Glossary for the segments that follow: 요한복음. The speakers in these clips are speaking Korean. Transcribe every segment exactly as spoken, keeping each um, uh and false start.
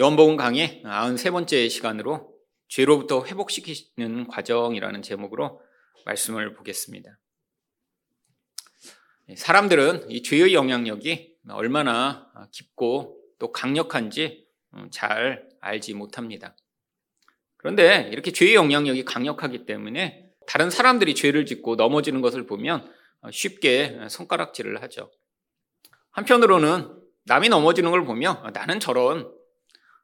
요한복음 강의 구십삼 번째 시간으로 죄로부터 회복시키는 과정이라는 제목으로 말씀을 보겠습니다. 사람들은 이 죄의 영향력이 얼마나 깊고 또 강력한지 잘 알지 못합니다. 그런데 이렇게 죄의 영향력이 강력하기 때문에 다른 사람들이 죄를 짓고 넘어지는 것을 보면 쉽게 손가락질을 하죠. 한편으로는 남이 넘어지는 걸 보며 나는 저런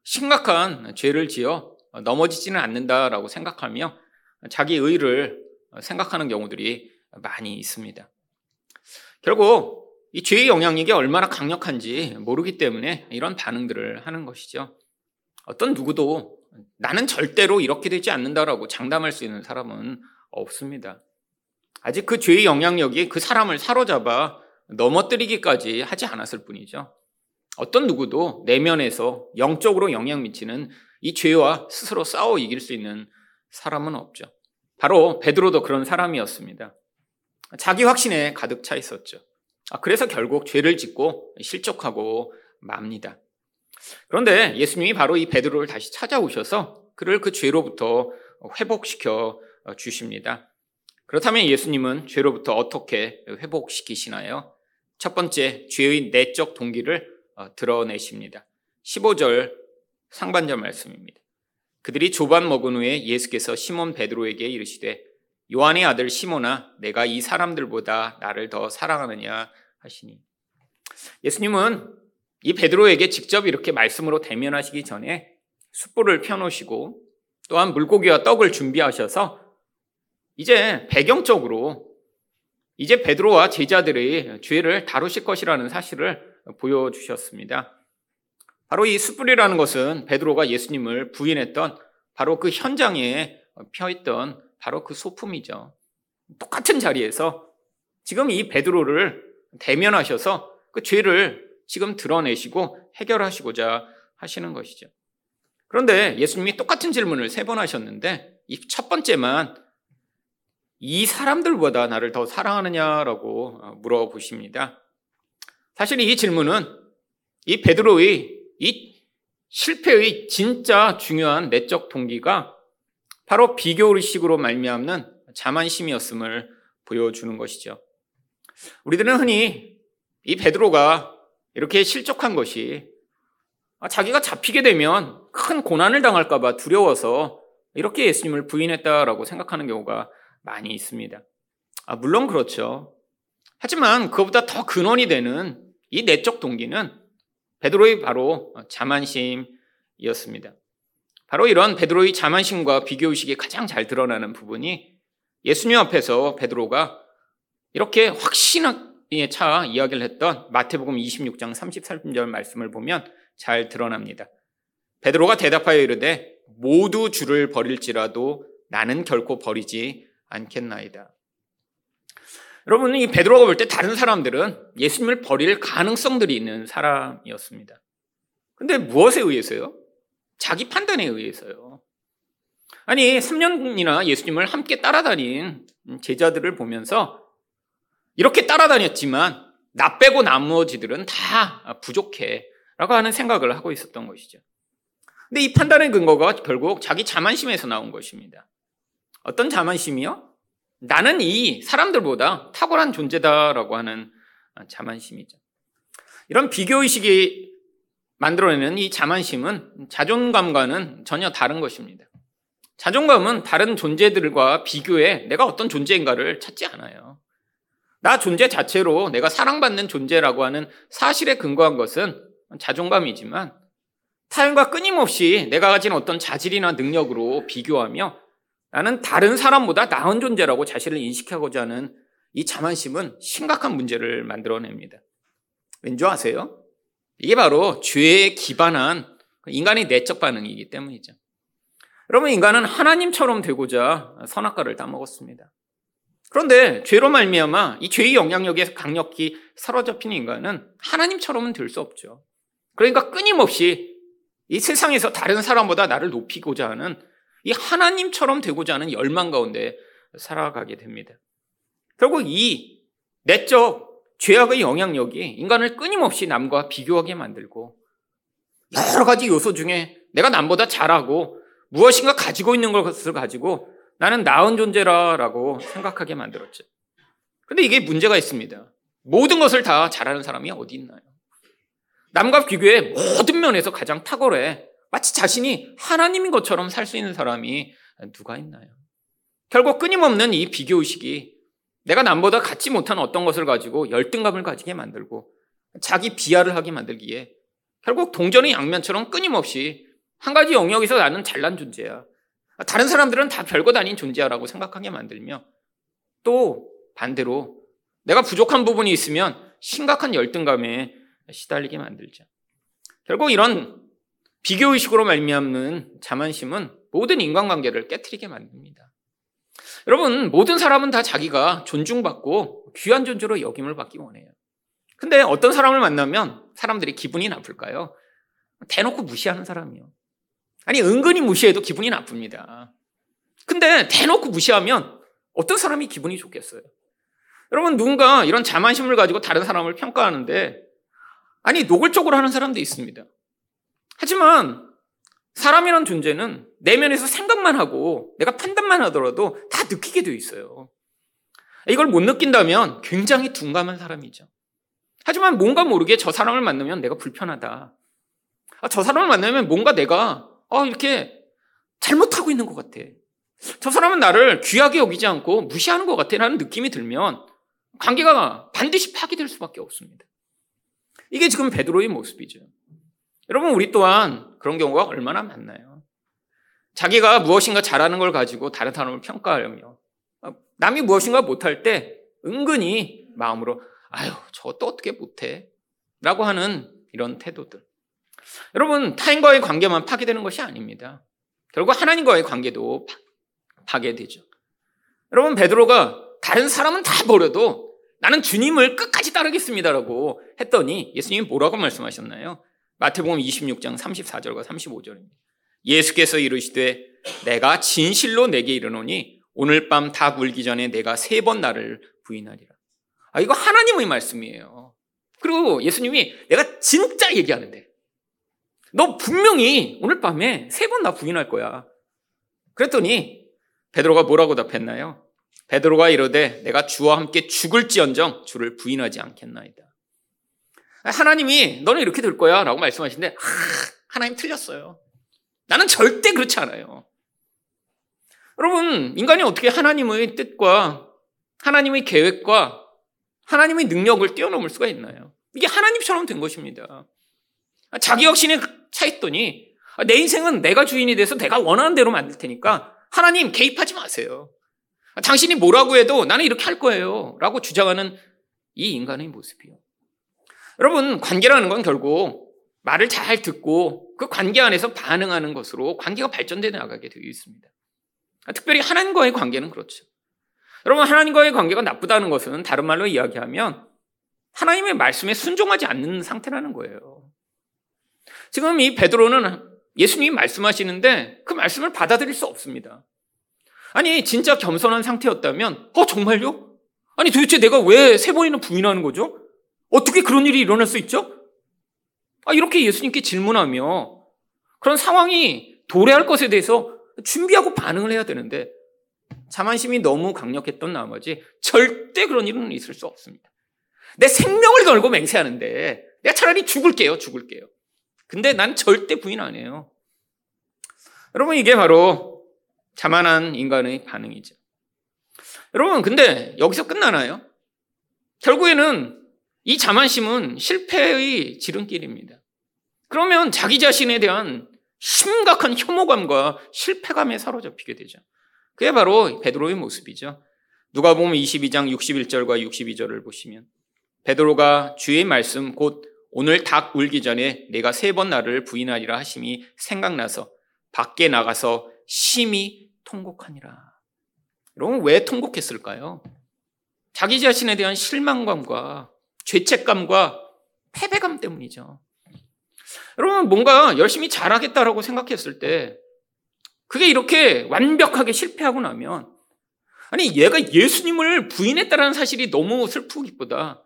심각한 죄를 지어 넘어지지는 않는다라고 생각하며 자기 의를 생각하는 경우들이 많이 있습니다. 결국 이 죄의 영향력이 얼마나 강력한지 모르기 때문에 이런 반응들을 하는 것이죠. 어떤 누구도 나는 절대로 이렇게 되지 않는다라고 장담할 수 있는 사람은 없습니다. 아직 그 죄의 영향력이 그 사람을 사로잡아 넘어뜨리기까지 하지 않았을 뿐이죠. 어떤 누구도 내면에서 영적으로 영향 미치는 이 죄와 스스로 싸워 이길 수 있는 사람은 없죠. 바로 베드로도 그런 사람이었습니다. 자기 확신에 가득 차 있었죠. 그래서 결국 죄를 짓고 실족하고 맙니다. 그런데 예수님이 바로 이 베드로를 다시 찾아오셔서 그를 그 죄로부터 회복시켜 주십니다. 그렇다면 예수님은 죄로부터 어떻게 회복시키시나요? 첫 번째, 죄의 내적 동기를 드러내십니다. 십오 절 상반절 말씀입니다. 그들이 조반 먹은 후에 예수께서 시몬 베드로에게 이르시되 요한의 아들 시몬아, 내가 이 사람들보다 나를 더 사랑하느냐 하시니, 예수님은 이 베드로에게 직접 이렇게 말씀으로 대면하시기 전에 숯불을 펴놓으시고 또한 물고기와 떡을 준비하셔서 이제 배경적으로 이제 베드로와 제자들의 죄를 다루실 것이라는 사실을 보여주셨습니다. 바로 이 숯불이라는 것은 베드로가 예수님을 부인했던 바로 그 현장에 펴있던 바로 그 소품이죠. 똑같은 자리에서 지금 이 베드로를 대면하셔서 그 죄를 지금 드러내시고 해결하시고자 하시는 것이죠. 그런데 예수님이 똑같은 질문을 세 번 하셨는데 이 첫 번째만 이 사람들보다 나를 더 사랑하느냐라고 물어보십니다. 사실 이 질문은 이 베드로의 이 실패의 진짜 중요한 내적 동기가 바로 비교의식으로 말미암는 자만심이었음을 보여주는 것이죠. 우리들은 흔히 이 베드로가 이렇게 실족한 것이 자기가 잡히게 되면 큰 고난을 당할까 봐 두려워서 이렇게 예수님을 부인했다라고 생각하는 경우가 많이 있습니다. 아, 물론 그렇죠. 하지만 그보다 더 근원이 되는 이 내적 동기는 베드로의 바로 자만심이었습니다. 바로 이런 베드로의 자만심과 비교의식이 가장 잘 드러나는 부분이 예수님 앞에서 베드로가 이렇게 확신에 차 이야기를 했던 마태복음 이십육 장 삼십삼 절 말씀을 보면 잘 드러납니다. 베드로가 대답하여 이르되 모두 주를 버릴지라도 나는 결코 버리지 않겠나이다. 여러분, 이 베드로가 볼 때 다른 사람들은 예수님을 버릴 가능성들이 있는 사람이었습니다. 근데 무엇에 의해서요? 자기 판단에 의해서요. 아니, 삼 년이나 예수님을 함께 따라다닌 제자들을 보면서 이렇게 따라다녔지만 나 빼고 나머지들은 다 부족해 라고 하는 생각을 하고 있었던 것이죠. 근데 이 판단의 근거가 결국 자기 자만심에서 나온 것입니다. 어떤 자만심이요? 나는 이 사람들보다 탁월한 존재다라고 하는 자만심이죠. 이런 비교의식이 만들어내는 이 자만심은 자존감과는 전혀 다른 것입니다. 자존감은 다른 존재들과 비교해 내가 어떤 존재인가를 찾지 않아요. 나 존재 자체로 내가 사랑받는 존재라고 하는 사실에 근거한 것은 자존감이지만 타인과 끊임없이 내가 가진 어떤 자질이나 능력으로 비교하며 나는 다른 사람보다 나은 존재라고 자신을 인식하고자 하는 이 자만심은 심각한 문제를 만들어냅니다. 왠지 아세요? 이게 바로 죄에 기반한 인간의 내적 반응이기 때문이죠. 여러분, 인간은 하나님처럼 되고자 선악과를 따먹었습니다. 그런데 죄로 말미암아 이 죄의 영향력에 강력히 사로잡힌 인간은 하나님처럼은 될 수 없죠. 그러니까 끊임없이 이 세상에서 다른 사람보다 나를 높이고자 하는 이 하나님처럼 되고자 하는 열망 가운데 살아가게 됩니다. 결국 이 내적 죄악의 영향력이 인간을 끊임없이 남과 비교하게 만들고 여러 가지 요소 중에 내가 남보다 잘하고 무엇인가 가지고 있는 것을 가지고 나는 나은 존재라라고 생각하게 만들었죠. 근데 이게 문제가 있습니다. 모든 것을 다 잘하는 사람이 어디 있나요? 남과 비교해 모든 면에서 가장 탁월해 마치 자신이 하나님인 것처럼 살 수 있는 사람이 누가 있나요? 결국 끊임없는 이 비교의식이 내가 남보다 갖지 못한 어떤 것을 가지고 열등감을 가지게 만들고 자기 비하를 하게 만들기에 결국 동전의 양면처럼 끊임없이 한 가지 영역에서 나는 잘난 존재야, 다른 사람들은 다 별것 아닌 존재야라고 생각하게 만들며, 또 반대로 내가 부족한 부분이 있으면 심각한 열등감에 시달리게 만들죠. 결국 이런 비교의식으로 말미암는 자만심은 모든 인간관계를 깨트리게 만듭니다. 여러분, 모든 사람은 다 자기가 존중받고 귀한 존재로 여김을 받기 원해요. 근데 어떤 사람을 만나면 사람들이 기분이 나쁠까요? 대놓고 무시하는 사람이요. 아니, 은근히 무시해도 기분이 나쁩니다. 근데 대놓고 무시하면 어떤 사람이 기분이 좋겠어요? 여러분, 누군가 이런 자만심을 가지고 다른 사람을 평가하는데, 아니, 노골적으로 하는 사람도 있습니다. 하지만 사람이란 존재는 내면에서 생각만 하고 내가 판단만 하더라도 다 느끼게 되어 있어요. 이걸 못 느낀다면 굉장히 둔감한 사람이죠. 하지만 뭔가 모르게 저 사람을 만나면 내가 불편하다, 아, 저 사람을 만나면 뭔가 내가 아, 이렇게 잘못하고 있는 것 같아, 저 사람은 나를 귀하게 여기지 않고 무시하는 것 같아 라는 느낌이 들면 관계가 반드시 파기될 수밖에 없습니다. 이게 지금 베드로의 모습이죠. 여러분, 우리 또한 그런 경우가 얼마나 많나요? 자기가 무엇인가 잘하는 걸 가지고 다른 사람을 평가하려며 남이 무엇인가 못할 때 은근히 마음으로 아유, 저것도 어떻게 못해? 라고 하는 이런 태도들. 여러분, 타인과의 관계만 파괴되는 것이 아닙니다. 결국 하나님과의 관계도 파괴되죠. 여러분, 베드로가 다른 사람은 다 버려도 나는 주님을 끝까지 따르겠습니다라고 했더니 예수님이 뭐라고 말씀하셨나요? 마태복음 이십육 장 삼십사 절과 삼십오 절입니다. 예수께서 이르시되 내가 진실로 내게 이르노니 오늘 밤 닭 울기 전에 내가 세 번 나를 부인하리라. 아, 이거 하나님의 말씀이에요. 그리고 예수님이 내가 진짜 얘기하는데 너 분명히 오늘 밤에 세 번 나 부인할 거야. 그랬더니 베드로가 뭐라고 답했나요? 베드로가 이르되 내가 주와 함께 죽을지언정 주를 부인하지 않겠나이다. 하나님이 너는 이렇게 될 거야 라고 말씀하시는데, 아, 하나님 틀렸어요. 나는 절대 그렇지 않아요. 여러분, 인간이 어떻게 하나님의 뜻과 하나님의 계획과 하나님의 능력을 뛰어넘을 수가 있나요? 이게 하나님처럼 된 것입니다. 자기 확신에 차 있더니 내 인생은 내가 주인이 돼서 내가 원하는 대로 만들 테니까 하나님 개입하지 마세요. 당신이 뭐라고 해도 나는 이렇게 할 거예요 라고 주장하는 이 인간의 모습이요. 여러분, 관계라는 건 결국 말을 잘 듣고 그 관계 안에서 반응하는 것으로 관계가 발전되어 나가게 되어 있습니다. 특별히 하나님과의 관계는 그렇죠. 여러분, 하나님과의 관계가 나쁘다는 것은 다른 말로 이야기하면 하나님의 말씀에 순종하지 않는 상태라는 거예요. 지금 이 베드로는 예수님이 말씀하시는데 그 말씀을 받아들일 수 없습니다. 아니, 진짜 겸손한 상태였다면 어, 정말요? 아니, 도대체 내가 왜 세 번이나 부인하는 거죠? 어떻게 그런 일이 일어날 수 있죠? 아, 이렇게 예수님께 질문하며 그런 상황이 도래할 것에 대해서 준비하고 반응을 해야 되는데 자만심이 너무 강력했던 나머지 절대 그런 일은 있을 수 없습니다. 내 생명을 걸고 맹세하는데 내가 차라리 죽을게요, 죽을게요. 근데 난 절대 부인 안 해요. 여러분, 이게 바로 자만한 인간의 반응이죠. 여러분, 근데 여기서 끝나나요? 결국에는 이 자만심은 실패의 지름길입니다. 그러면 자기 자신에 대한 심각한 혐오감과 실패감에 사로잡히게 되죠. 그게 바로 베드로의 모습이죠. 누가복음 이십이 장 육십일 절과 육십이 절을 보시면 베드로가 주의 말씀 곧 오늘 닭 울기 전에 내가 세 번 나를 부인하리라 하심이 생각나서 밖에 나가서 심히 통곡하니라. 여러분, 왜 통곡했을까요? 자기 자신에 대한 실망감과 죄책감과 패배감 때문이죠. 여러분, 뭔가 열심히 잘하겠다라고 생각했을 때 그게 이렇게 완벽하게 실패하고 나면 아니, 얘가 예수님을 부인했다라는 사실이 너무 슬프기보다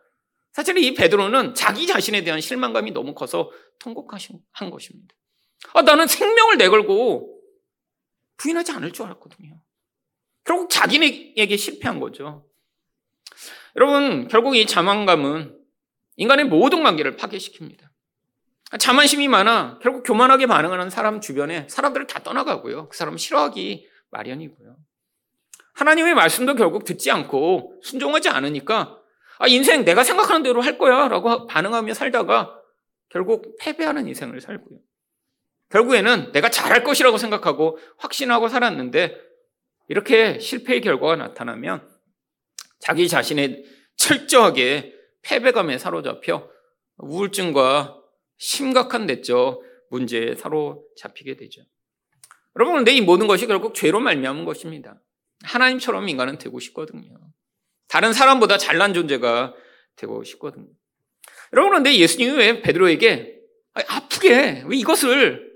사실 이 베드로는 자기 자신에 대한 실망감이 너무 커서 통곡한 것입니다. 아, 나는 생명을 내걸고 부인하지 않을 줄 알았거든요. 결국 자기에게 실패한 거죠. 여러분, 결국 이 자만감은 인간의 모든 관계를 파괴시킵니다. 자만심이 많아 결국 교만하게 반응하는 사람 주변에 사람들을 다 떠나가고요. 그 사람을 싫어하기 마련이고요. 하나님의 말씀도 결국 듣지 않고 순종하지 않으니까 아, 인생 내가 생각하는 대로 할 거야 라고 반응하며 살다가 결국 패배하는 인생을 살고요. 결국에는 내가 잘할 것이라고 생각하고 확신하고 살았는데 이렇게 실패의 결과가 나타나면 자기 자신의 철저하게 패배감에 사로잡혀 우울증과 심각한 내적 문제에 사로잡히게 되죠. 여러분, 그런데 이 모든 것이 결국 죄로 말미암은 것입니다. 하나님처럼 인간은 되고 싶거든요. 다른 사람보다 잘난 존재가 되고 싶거든요. 여러분, 그런데 예수님이 왜 베드로에게 아프게 왜 이것을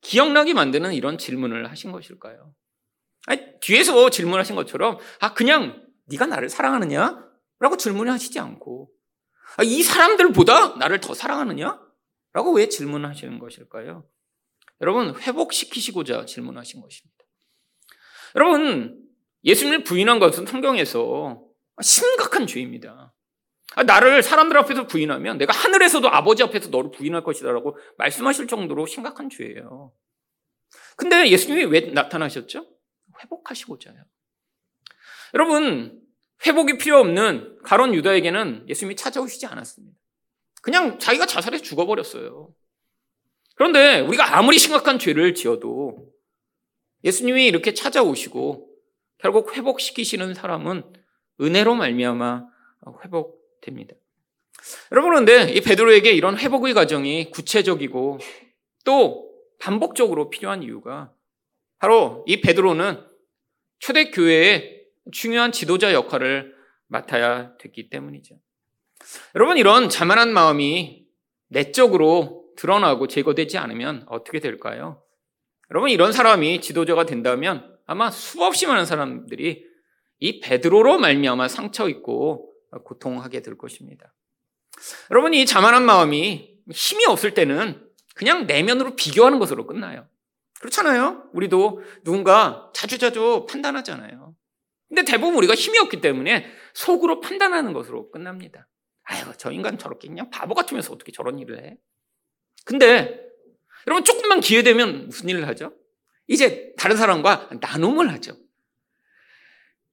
기억나게 만드는 이런 질문을 하신 것일까요? 아니, 뒤에서 질문하신 것처럼 아 그냥 네가 나를 사랑하느냐? 라고 질문을 하시지 않고 아, 이 사람들보다 나를 더 사랑하느냐? 라고 왜 질문하시는 것일까요? 여러분, 회복시키시고자 질문하신 것입니다. 여러분, 예수님을 부인한 것은 성경에서 심각한 죄입니다. 나를 사람들 앞에서 부인하면 내가 하늘에서도 아버지 앞에서 너를 부인할 것이라고 말씀하실 정도로 심각한 죄예요. 근데 예수님이 왜 나타나셨죠? 회복하시고자요. 여러분, 회복이 필요 없는 가론 유다에게는 예수님이 찾아오시지 않았습니다. 그냥 자기가 자살해 죽어버렸어요. 그런데 우리가 아무리 심각한 죄를 지어도 예수님이 이렇게 찾아오시고 결국 회복시키시는 사람은 은혜로 말미암아 회복됩니다. 여러분, 그런데 이 베드로에게 이런 회복의 과정이 구체적이고 또 반복적으로 필요한 이유가 바로 이 베드로는 초대교회의 중요한 지도자 역할을 맡아야 됐기 때문이죠. 여러분, 이런 자만한 마음이 내적으로 드러나고 제거되지 않으면 어떻게 될까요? 여러분, 이런 사람이 지도자가 된다면 아마 수없이 많은 사람들이 이 베드로로 말미암아 상처 입고 고통하게 될 것입니다. 여러분, 이 자만한 마음이 힘이 없을 때는 그냥 내면으로 비교하는 것으로 끝나요. 그렇잖아요? 우리도 누군가 자주자주 판단하잖아요. 근데 대부분 우리가 힘이 없기 때문에 속으로 판단하는 것으로 끝납니다. 아이고, 저 인간 저렇게 그냥 바보 같으면서 어떻게 저런 일을 해? 근데 여러분, 조금만 기회 되면 무슨 일을 하죠? 이제 다른 사람과 나눔을 하죠.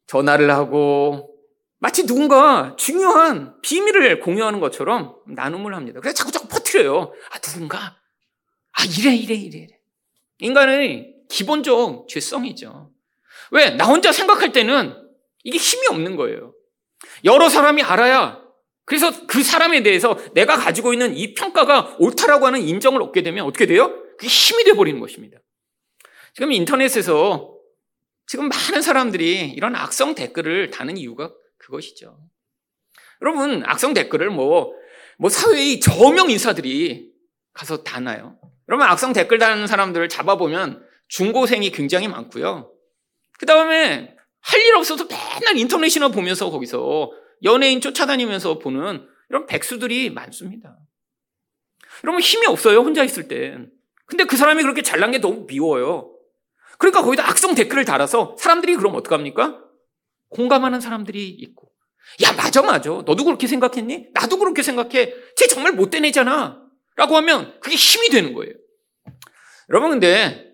전화를 하고 마치 누군가 중요한 비밀을 공유하는 것처럼 나눔을 합니다. 그래서 자꾸 자꾸 퍼뜨려요. 아, 누군가 아 이래 이래 이래 이래. 인간의 기본적 죄성이죠. 왜? 나 혼자 생각할 때는 이게 힘이 없는 거예요. 여러 사람이 알아야 그래서 그 사람에 대해서 내가 가지고 있는 이 평가가 옳다라고 하는 인정을 얻게 되면 어떻게 돼요? 그게 힘이 돼버리는 것입니다. 지금 인터넷에서 지금 많은 사람들이 이런 악성 댓글을 다는 이유가 그것이죠. 여러분, 악성 댓글을 뭐, 뭐 사회의 저명 인사들이 가서 다나요. 여러분, 악성 댓글 다는 사람들을 잡아보면 중고생이 굉장히 많고요. 그 다음에 할 일 없어서 맨날 인터넷이나 보면서 거기서 연예인 쫓아다니면서 보는 이런 백수들이 많습니다. 여러분, 힘이 없어요, 혼자 있을 땐. 근데 그 사람이 그렇게 잘난 게 너무 미워요. 그러니까 거기다 악성 댓글을 달아서 사람들이 그럼 어떡합니까? 공감하는 사람들이 있고 야, 맞아 맞아, 너도 그렇게 생각했니? 나도 그렇게 생각해. 쟤 정말 못된 애잖아 라고 하면 그게 힘이 되는 거예요. 여러분, 근데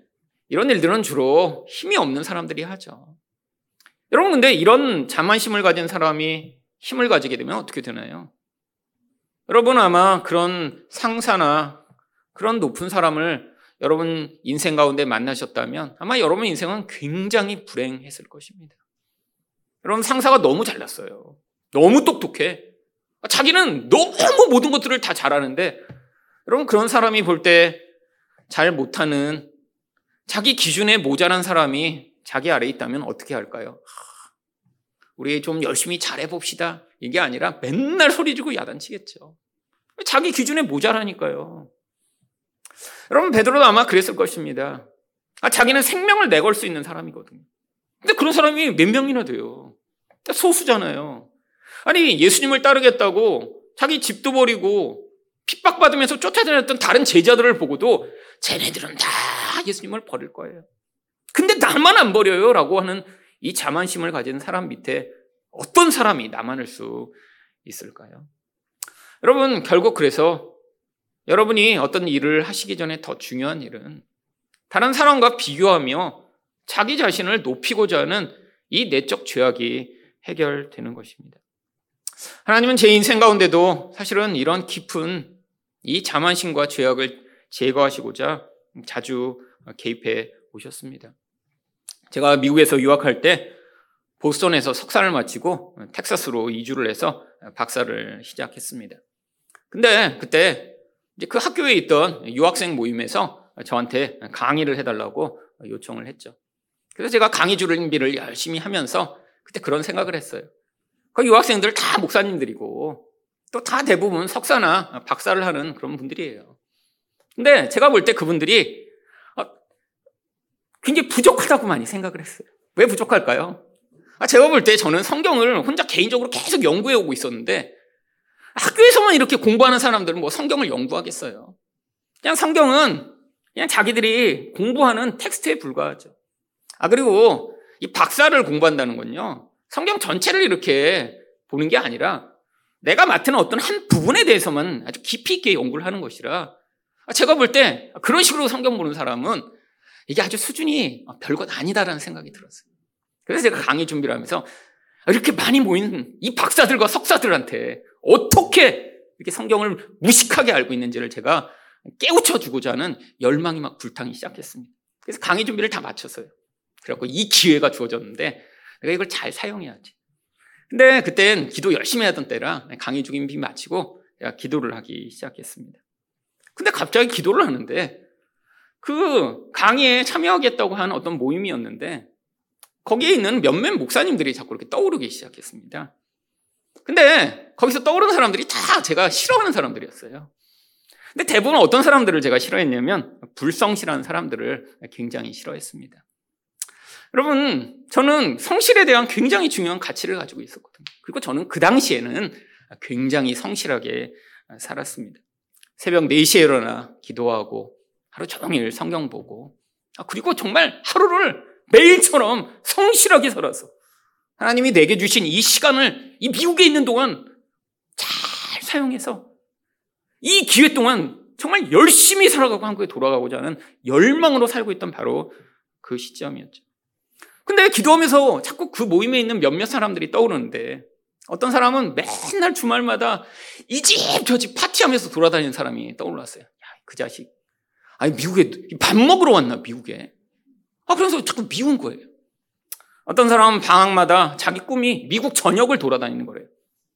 이런 일들은 주로 힘이 없는 사람들이 하죠. 여러분, 근데 이런 자만심을 가진 사람이 힘을 가지게 되면 어떻게 되나요? 여러분, 아마 그런 상사나 그런 높은 사람을 여러분 인생 가운데 만나셨다면 아마 여러분 인생은 굉장히 불행했을 것입니다. 여러분, 상사가 너무 잘났어요. 너무 똑똑해. 자기는 너무 모든 것들을 다 잘하는데 여러분, 그런 사람이 볼 때 잘 못하는 자기 기준에 모자란 사람이 자기 아래에 있다면 어떻게 할까요? 우리 좀 열심히 잘해봅시다. 이게 아니라 맨날 소리지고 야단치겠죠. 자기 기준에 모자라니까요. 여러분, 베드로도 아마 그랬을 것입니다. 아, 자기는 생명을 내걸 수 있는 사람이거든요. 근데 그런 사람이 몇 명이나 돼요. 소수잖아요. 아니, 예수님을 따르겠다고 자기 집도 버리고 핍박받으면서 쫓아다녔던 다른 제자들을 보고도 쟤네들은 다 예수님을 버릴 거예요. 근데 나만 안 버려요 라고 하는 이 자만심을 가진 사람 밑에 어떤 사람이 남아날 수 있을까요? 여러분, 결국 그래서 여러분이 어떤 일을 하시기 전에 더 중요한 일은 다른 사람과 비교하며 자기 자신을 높이고자 하는 이 내적 죄악이 해결되는 것입니다. 하나님은 제 인생 가운데도 사실은 이런 깊은 이 자만심과 죄악을 제거하시고자 자주 개입해 오셨습니다. 제가 미국에서 유학할 때 보스턴에서 석사를 마치고 텍사스로 이주를 해서 박사를 시작했습니다. 근데 그때 이제 그 학교에 있던 유학생 모임에서 저한테 강의를 해달라고 요청을 했죠. 그래서 제가 강의 준비를 열심히 하면서 그때 그런 생각을 했어요. 그 유학생들 다 목사님들이고 또 다 대부분 석사나 박사를 하는 그런 분들이에요. 근데 제가 볼 때 그분들이 굉장히 부족하다고 많이 생각을 했어요. 왜 부족할까요? 제가 볼 때 저는 성경을 혼자 개인적으로 계속 연구해 오고 있었는데 학교에서만 이렇게 공부하는 사람들은 뭐 성경을 연구하겠어요. 그냥 성경은 그냥 자기들이 공부하는 텍스트에 불과하죠. 아, 그리고 이 박사를 공부한다는 건요, 성경 전체를 이렇게 보는 게 아니라 내가 맡은 어떤 한 부분에 대해서만 아주 깊이 있게 연구를 하는 것이라, 제가 볼 때 그런 식으로 성경 보는 사람은 이게 아주 수준이 별것 아니다라는 생각이 들었어요. 그래서 제가 강의 준비를 하면서 이렇게 많이 모인 이 박사들과 석사들한테 어떻게 이렇게 성경을 무식하게 알고 있는지를 제가 깨우쳐주고자 하는 열망이 막 불타기 시작했습니다. 그래서 강의 준비를 다 마쳤어요. 그래갖고 이 기회가 주어졌는데 내가 이걸 잘 사용해야지. 근데 그땐 기도 열심히 하던 때라 강의 준비 마치고 제가 기도를 하기 시작했습니다. 근데 갑자기 기도를 하는데 그 강의에 참여하겠다고 한 어떤 모임이었는데 거기에 있는 몇몇 목사님들이 자꾸 이렇게 떠오르기 시작했습니다. 근데 거기서 떠오르는 사람들이 다 제가 싫어하는 사람들이었어요. 근데 대부분 어떤 사람들을 제가 싫어했냐면 불성실한 사람들을 굉장히 싫어했습니다. 여러분, 저는 성실에 대한 굉장히 중요한 가치를 가지고 있었거든요. 그리고 저는 그 당시에는 굉장히 성실하게 살았습니다. 새벽 네 시에 일어나 기도하고 하루 종일 성경 보고, 그리고 정말 하루를 매일처럼 성실하게 살아서 하나님이 내게 주신 이 시간을 이 미국에 있는 동안 잘 사용해서 이 기회 동안 정말 열심히 살아가고 한국에 돌아가고자 하는 열망으로 살고 있던 바로 그 시점이었죠. 근데 기도하면서 자꾸 그 모임에 있는 몇몇 사람들이 떠오르는데 어떤 사람은 맨날 주말마다 이 집 저 집 파티하면서 돌아다니는 사람이 떠올랐어요. 야, 그 자식, 아니 미국에 밥 먹으러 왔나 미국에. 아, 그래서 자꾸 미운 거예요. 어떤 사람은 방학마다 자기 꿈이 미국 전역을 돌아다니는 거래요.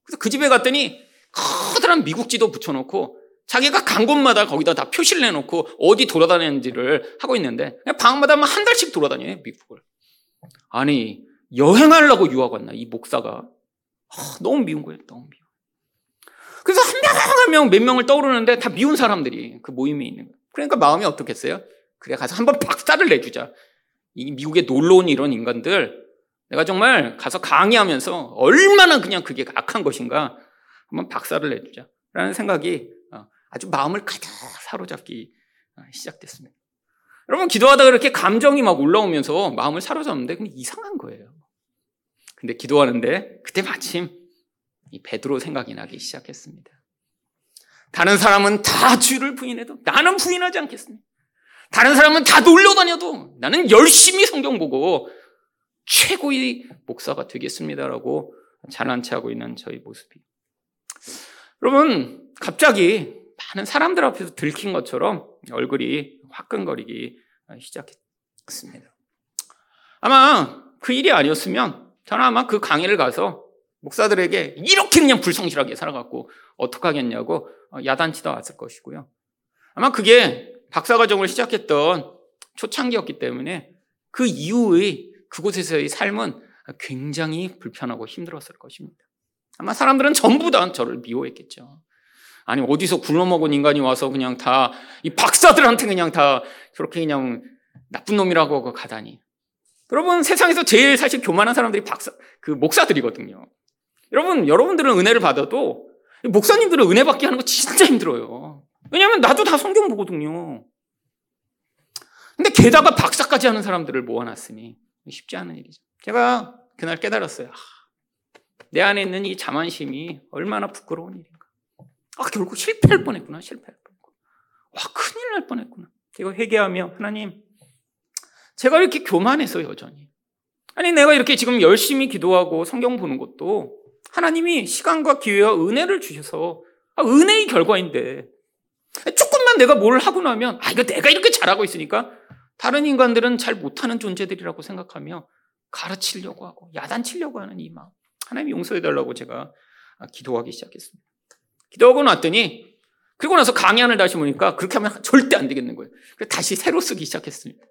그래서 그 집에 갔더니 커다란 미국 지도 붙여놓고 자기가 간 곳마다 거기다 다 표시를 내놓고 어디 돌아다니는지를 하고 있는데 방학마다 한 달씩 돌아다녀요, 미국을. 아니, 여행하려고 유학 왔나, 이 목사가. 아, 너무 미운 거예요, 너무 미워. 그래서 한 명 한 명 몇 명을 떠오르는데 다 미운 사람들이 그 모임에 있는 거예요. 그러니까 마음이 어떻겠어요? 그래, 가서 한번 박살을 내주자. 이 미국에 놀러온 이런 인간들, 내가 정말 가서 강의하면서 얼마나 그냥 그게 악한 것인가 한번 박살을 내주자라는 생각이 아주 마음을 가득 사로잡기 시작됐습니다. 여러분, 기도하다가 이렇게 감정이 막 올라오면서 마음을 사로잡는데 그냥 이상한 거예요. 근데 기도하는데 그때 마침 이 베드로 생각이 나기 시작했습니다. 다른 사람은 다 주를 부인해도 나는 부인하지 않겠습니다. 다른 사람은 다 놀러 다녀도 나는 열심히 성경 보고 최고의 목사가 되겠습니다라고 자랑하고 있는 저희 모습이, 여러분, 갑자기 많은 사람들 앞에서 들킨 것처럼 얼굴이 화끈거리기 시작했습니다. 아마 그 일이 아니었으면 저는 아마 그 강의를 가서 목사들에게 이렇게 그냥 불성실하게 살아갖고 어떡하겠냐고 야단치다 왔을 것이고요. 아마 그게 박사과정을 시작했던 초창기였기 때문에 그 이후의 그곳에서의 삶은 굉장히 불편하고 힘들었을 것입니다. 아마 사람들은 전부 다 저를 미워했겠죠. 아니, 어디서 굴러먹은 인간이 와서 그냥 다 이 박사들한테 그냥 다 저렇게 그냥 나쁜 놈이라고 하고 가다니. 여러분, 세상에서 제일 사실 교만한 사람들이 박사, 그 목사들이거든요. 여러분, 여러분들은 은혜를 받아도 목사님들은 은혜 받기 하는 거 진짜 힘들어요. 왜냐하면 나도 다 성경 보거든요. 근데 게다가 박사까지 하는 사람들을 모아놨으니 쉽지 않은 일이죠. 제가 그날 깨달았어요. 아, 내 안에 있는 이 자만심이 얼마나 부끄러운 일인가. 아, 결국 실패할 뻔했구나. 실패할 뻔했구나. 와, 큰일 날 뻔했구나. 제가 회개하며, 하나님, 제가 왜 이렇게 교만해서 여전히. 아니, 내가 이렇게 지금 열심히 기도하고 성경 보는 것도 하나님이 시간과 기회와 은혜를 주셔서, 아, 은혜의 결과인데 조금만 내가 뭘 하고 나면, 아, 이거 내가 이렇게 잘하고 있으니까 다른 인간들은 잘 못하는 존재들이라고 생각하며 가르치려고 하고 야단치려고 하는 이 마음, 하나님 용서해달라고 제가 기도하기 시작했습니다. 기도하고 났더니, 그리고 나서 강의안을 다시 보니까 그렇게 하면 절대 안 되겠는 거예요. 그래서 다시 새로 쓰기 시작했습니다.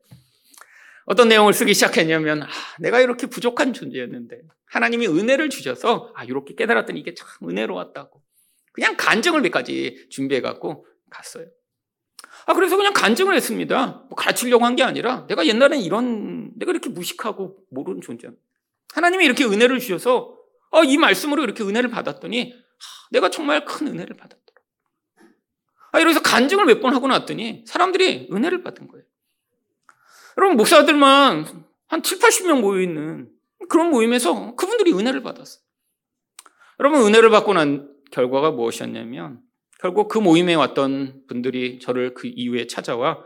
어떤 내용을 쓰기 시작했냐면, 아, 내가 이렇게 부족한 존재였는데 하나님이 은혜를 주셔서, 아, 이렇게 깨달았더니 이게 참 은혜로웠다고, 그냥 간증을 몇 가지 준비해갖고 갔어요. 아, 그래서 그냥 간증을 했습니다. 뭐 가르치려고 한 게 아니라, 내가 옛날엔 이런, 내가 이렇게 무식하고 모르는 존재입니다. 하나님이 이렇게 은혜를 주셔서, 아, 이 말씀으로 이렇게 은혜를 받았더니, 아, 내가 정말 큰 은혜를 받았더라. 아, 이래서 간증을 몇 번 하고 났더니 사람들이 은혜를 받은 거예요. 여러분, 목사들만 한 칠팔십 명 모여있는 그런 모임에서 그분들이 은혜를 받았어요. 여러분, 은혜를 받고 난 결과가 무엇이었냐면, 결국 그 모임에 왔던 분들이 저를 그 이후에 찾아와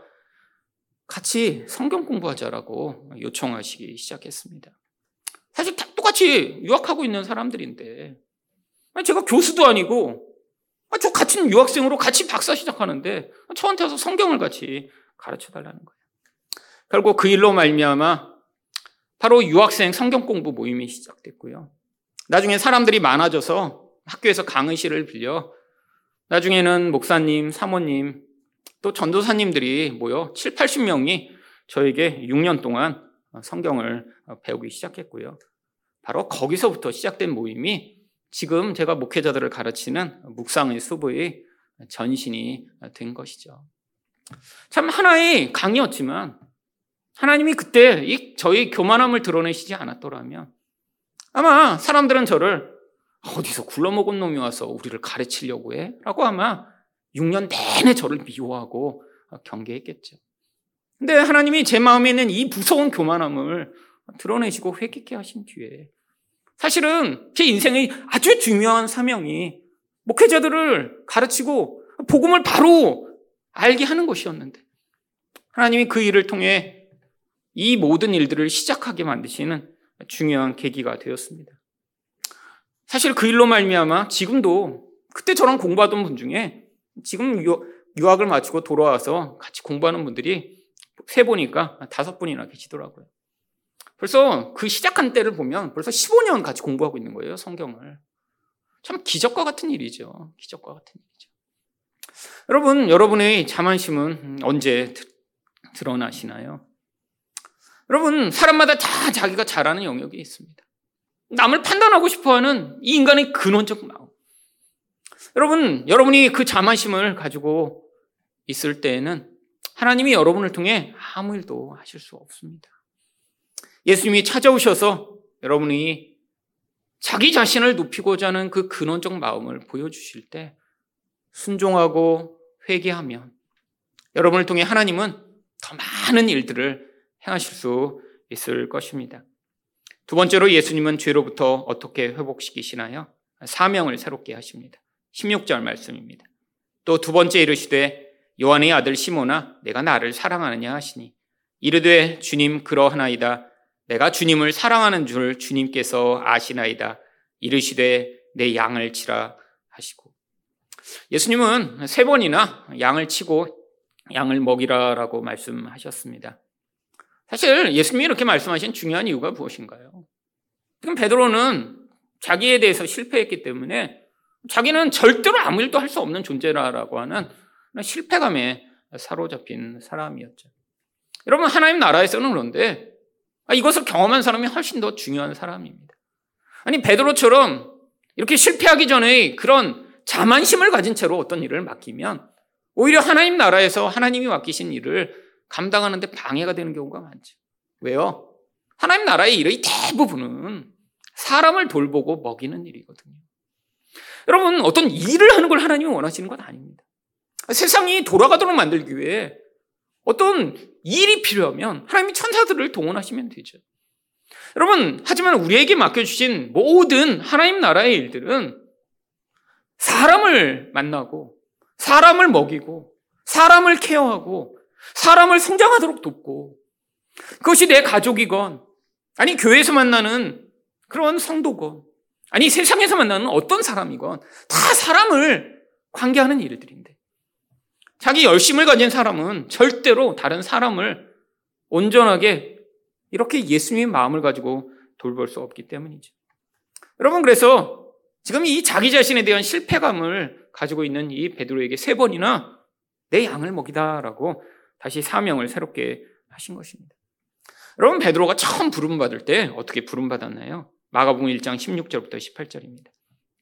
같이 성경 공부하자라고 요청하시기 시작했습니다. 사실 다 똑같이 유학하고 있는 사람들인데, 제가 교수도 아니고 저 같은 유학생으로 같이 박사 시작하는데 저한테 와서 성경을 같이 가르쳐달라는 거예요. 결국 그 일로 말미암아 바로 유학생 성경 공부 모임이 시작됐고요. 나중에 사람들이 많아져서 학교에서 강의실을 빌려, 나중에는 목사님, 사모님, 또 전도사님들이 모여 칠팔십 명이 저에게 육 년 동안 성경을 배우기 시작했고요. 바로 거기서부터 시작된 모임이 지금 제가 목회자들을 가르치는 묵상의 수보의 전신이 된 것이죠. 참 하나의 강이었지만, 하나님이 그때 이 저의 교만함을 드러내시지 않았더라면 아마 사람들은 저를, 어디서 굴러먹은 놈이 와서 우리를 가르치려고 해? 라고 아마 육 년 내내 저를 미워하고 경계했겠죠. 근데 하나님이 제 마음에 있는 이 무서운 교만함을 드러내시고 회개케 하신 뒤에, 사실은 제 인생의 아주 중요한 사명이 목회자들을 가르치고 복음을 바로 알게 하는 것이었는데, 하나님이 그 일을 통해 이 모든 일들을 시작하게 만드시는 중요한 계기가 되었습니다. 사실 그 일로 말미암아 지금도 그때 저랑 공부하던 분 중에 지금 유학을 마치고 돌아와서 같이 공부하는 분들이 세보니까 다섯 분이나 계시더라고요. 벌써 그 시작한 때를 보면 벌써 십오 년 같이 공부하고 있는 거예요, 성경을. 참 기적과 같은 일이죠. 기적과 같은 일이죠. 여러분, 여러분의 자만심은 언제 드, 드러나시나요? 여러분, 사람마다 다 자기가 잘하는 영역이 있습니다. 남을 판단하고 싶어하는 이 인간의 근원적 마음. 여러분, 여러분이 그 자만심을 가지고 있을 때에는 하나님이 여러분을 통해 아무 일도 하실 수 없습니다. 예수님이 찾아오셔서 여러분이 자기 자신을 높이고자 하는 그 근원적 마음을 보여주실 때 순종하고 회개하면 여러분을 통해 하나님은 더 많은 일들을 행하실 수 있을 것입니다. 두 번째로, 예수님은 죄로부터 어떻게 회복시키시나요? 사명을 새롭게 하십니다. 십육 절 말씀입니다. 또 두 번째 이르시되, 요한의 아들 시몬아, 내가 나를 사랑하느냐 하시니, 이르되 주님 그러하나이다. 내가 주님을 사랑하는 줄 주님께서 아시나이다. 이르시되 내 양을 치라 하시고. 예수님은 세 번이나 양을 치고 양을 먹이라라고 말씀하셨습니다. 사실 예수님이 이렇게 말씀하신 중요한 이유가 무엇인가요? 지금 베드로는 자기에 대해서 실패했기 때문에 자기는 절대로 아무 일도 할 수 없는 존재라고 하는 실패감에 사로잡힌 사람이었죠. 여러분, 하나님 나라에서는 그런데 이것을 경험한 사람이 훨씬 더 중요한 사람입니다. 아니, 베드로처럼 이렇게 실패하기 전에 그런 자만심을 가진 채로 어떤 일을 맡기면 오히려 하나님 나라에서 하나님이 맡기신 일을 감당하는 데 방해가 되는 경우가 많죠. 왜요? 하나님 나라의 일의 대부분은 사람을 돌보고 먹이는 일이거든요. 여러분, 어떤 일을 하는 걸 하나님이 원하시는 건 아닙니다. 세상이 돌아가도록 만들기 위해 어떤 일이 필요하면 하나님이 천사들을 동원하시면 되죠. 여러분, 하지만 우리에게 맡겨주신 모든 하나님 나라의 일들은 사람을 만나고 사람을 먹이고 사람을 케어하고 사람을 성장하도록 돕고, 그것이 내 가족이건, 아니 교회에서 만나는 그런 성도건, 아니 세상에서 만나는 어떤 사람이건 다 사람을 관계하는 일들인데, 자기 열심을 가진 사람은 절대로 다른 사람을 온전하게 이렇게 예수님의 마음을 가지고 돌볼 수 없기 때문이죠. 여러분, 그래서 지금 이 자기 자신에 대한 실패감을 가지고 있는 이 베드로에게 세 번이나 내 양을 먹이다라고 다시 사명을 새롭게 하신 것입니다. 여러분, 베드로가 처음 부름받을 때 어떻게 부름받았나요? 마가복음 일 장 십육 절부터 십팔 절입니다.